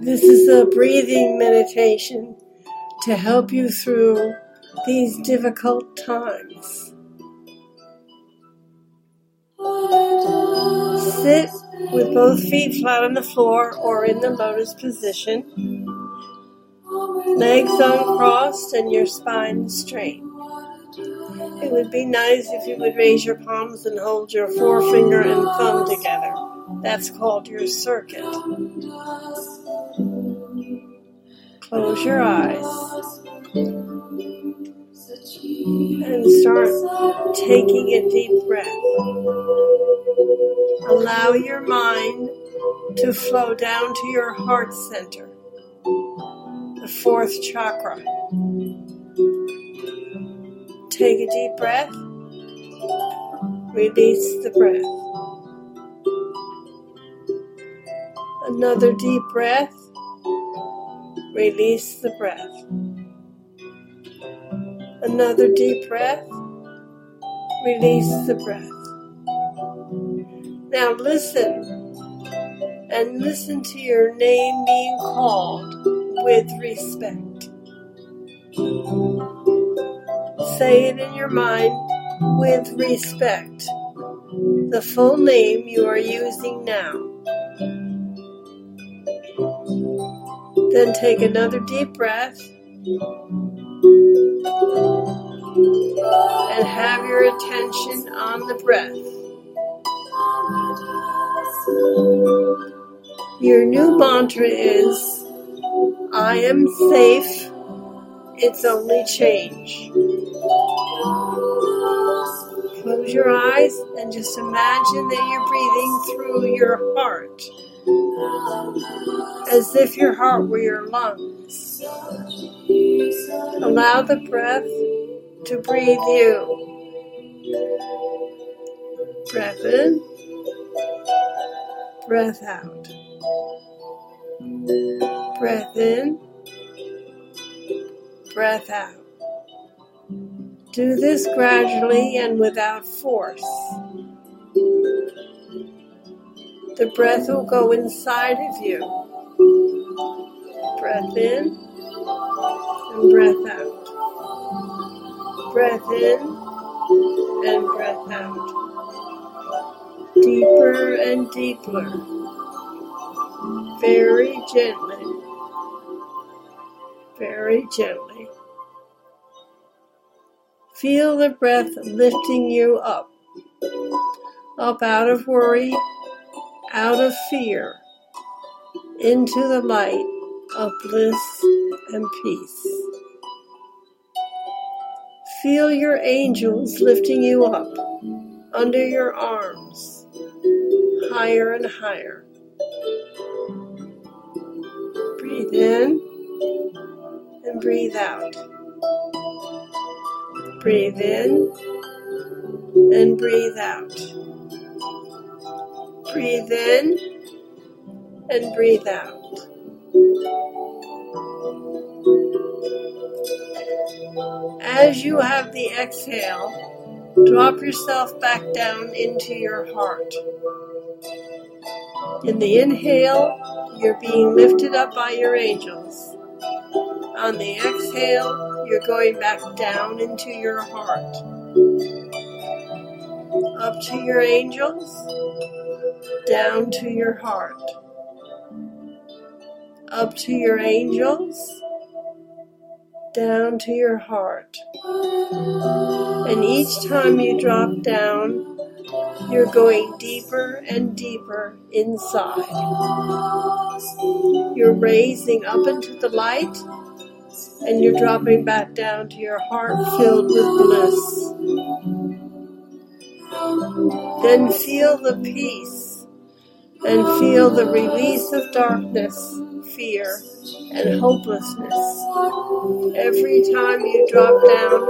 This is a breathing meditation to help you through these difficult times. Sit with both feet flat on the floor or in the lotus position. Legs uncrossed and your spine straight. It would be nice if you would raise your palms and hold your forefinger and thumb together. That's called your circuit. Close your eyes and start taking a deep breath. Allow your mind to flow down to your heart center, the fourth chakra. Take a deep breath, release the breath. Another deep breath, release the breath. Another deep breath, release the breath. Now listen, and listen to your name being called with respect. Say it in your mind with respect. The full name you are using now. Then take another deep breath and have your attention on the breath. Your new mantra is, I am safe, it's only change. Close your eyes and just imagine that you're breathing through your heart, as if your heart were your lungs. Allow the breath to breathe you. Breath in, breath out. Breath in, breath out. Do this gradually and without force. The breath will go inside of you. Breath in and breath out. Breath in and breath out. Deeper and deeper. Very gently. Very gently. Feel the breath lifting you up. Up out of worry, out of fear, into the light of bliss and peace. Feel your angels lifting you up, under your arms, higher and higher. Breathe in and breathe out. Breathe in and breathe out. Breathe in and breathe out. As you have the exhale, drop yourself back down into your heart. In the inhale, you're being lifted up by your angels. On the exhale, you're going back down into your heart. Up to your angels. Down to your heart. Up to your angels. Down to your heart. And each time you drop down, you're going deeper and deeper inside. You're raising up into the light, and you're dropping back down to your heart filled with bliss. Then feel the peace. And feel the release of darkness, fear, and hopelessness. Every time you drop down,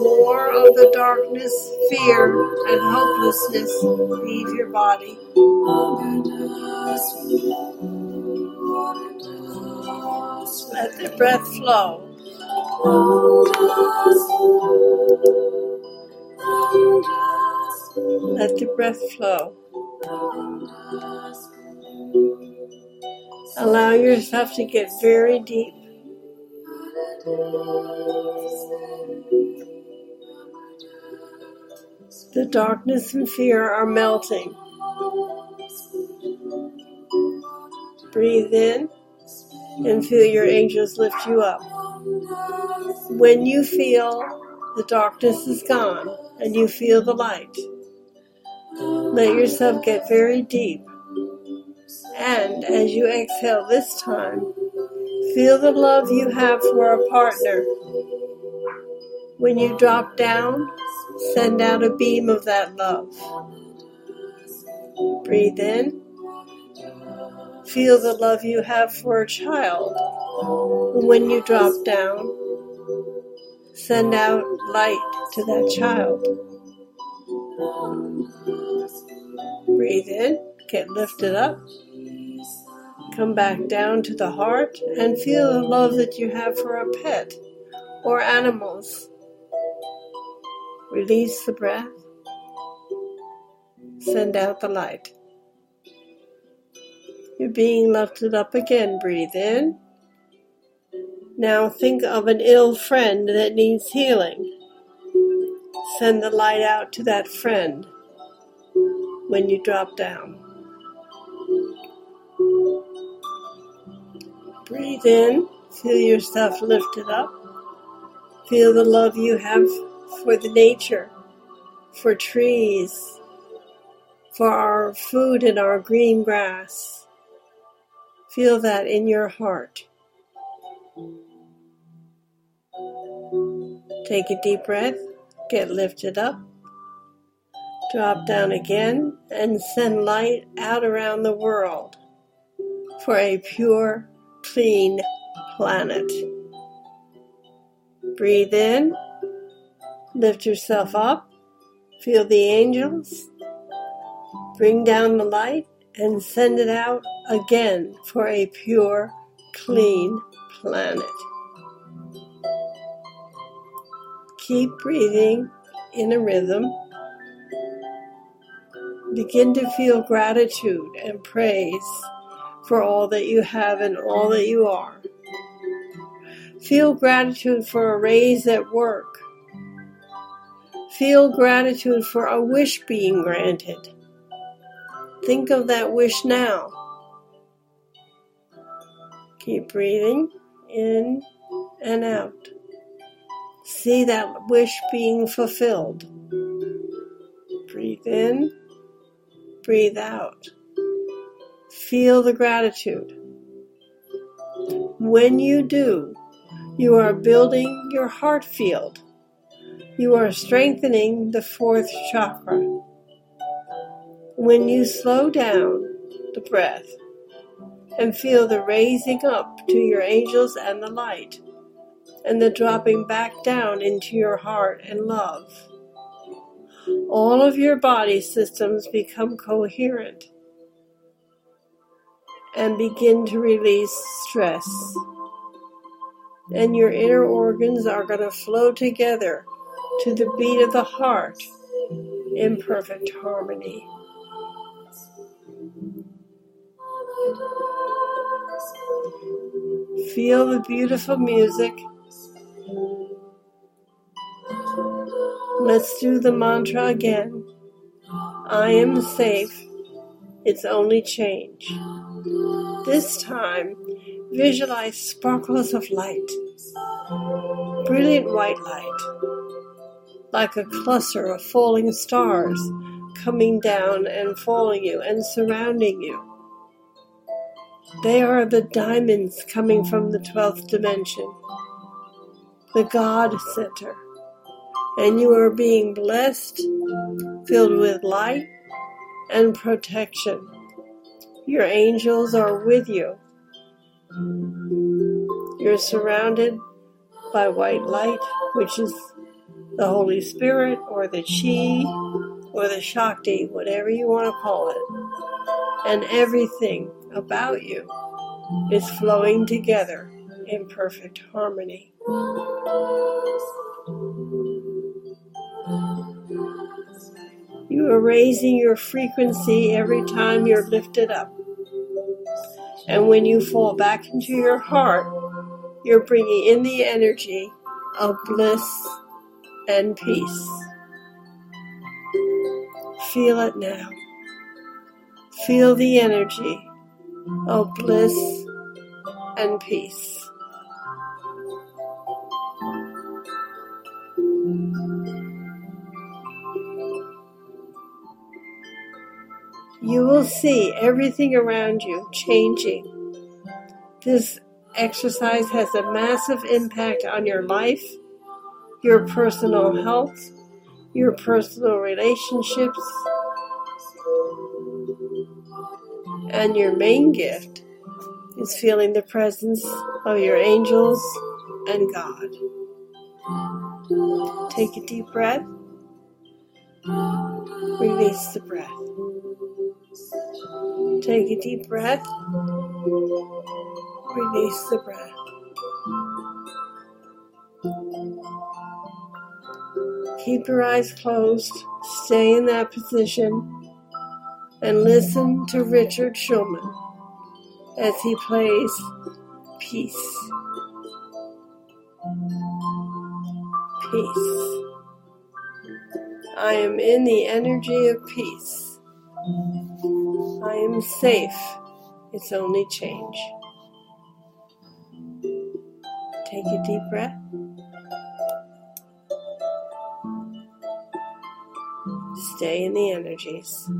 more of the darkness, fear, and hopelessness leave your body. Let the breath flow. Let the breath flow. Allow yourself to get very deep. The darkness and fear are melting. Breathe in and feel your angels lift you up. When you feel the darkness is gone and you feel the light, let yourself get very deep. And as you exhale this time, feel the love you have for a partner. When you drop down, send out a beam of that love. Breathe in. Feel the love you have for a child. When you drop down, send out light to that child. Breathe in, get lifted up. Come back down to the heart and feel the love that you have for a pet or animals. Release the breath. Send out the light. You're being lifted up again. Breathe in. Now think of an ill friend that needs healing. Send the light out to that friend when you drop down. Breathe in. Feel yourself lifted up. Feel the love you have for the nature, for trees, for our food and our green grass. Feel that in your heart. Take a deep breath, get lifted up, drop down again, and send light out around the world for a pure, clean planet. Breathe in, lift yourself up, feel the angels, bring down the light, and send it out again for a pure, clean planet. Keep breathing in a rhythm. Begin to feel gratitude and praise for all that you have and all that you are. Feel gratitude for a raise at work. Feel gratitude for a wish being granted. Think of that wish now. Keep breathing in and out. See that wish being fulfilled. Breathe in, breathe out. Feel the gratitude. When you do, you are building your heart field. You are strengthening the fourth chakra. When you slow down the breath and feel the raising up to your angels and the light, and the dropping back down into your heart and love, all of your body systems become coherent and begin to release stress. And your inner organs are going to flow together to the beat of the heart in perfect harmony. Feel the beautiful music. Let's do the mantra again. I am safe. It's only change. This time, visualize sparkles of light, brilliant white light, like a cluster of falling stars coming down and falling you and surrounding you. They are the diamonds coming from the 12th dimension, the God Center. And you are being blessed, filled with light and protection. Your angels are with you. You're surrounded by white light, which is the Holy Spirit or the Chi or the Shakti, whatever you want to call it. And everything about you is flowing together in perfect harmony. You are raising your frequency every time you're lifted up. And when you fall back into your heart, you're bringing in the energy of bliss and peace. Feel it now. Feel the energy of bliss and peace. You will see everything around you changing. This exercise has a massive impact on your life, your personal health, your personal relationships, and your main gift is feeling the presence of your angels and God. Take a deep breath. Release the breath. Take a deep breath. Release the breath. Keep your eyes closed, stay in that position, and listen to Richard Schulman as he plays Peace. Peace. I am in the energy of peace. I am safe. It's only change. Take a deep breath. Stay in the energies.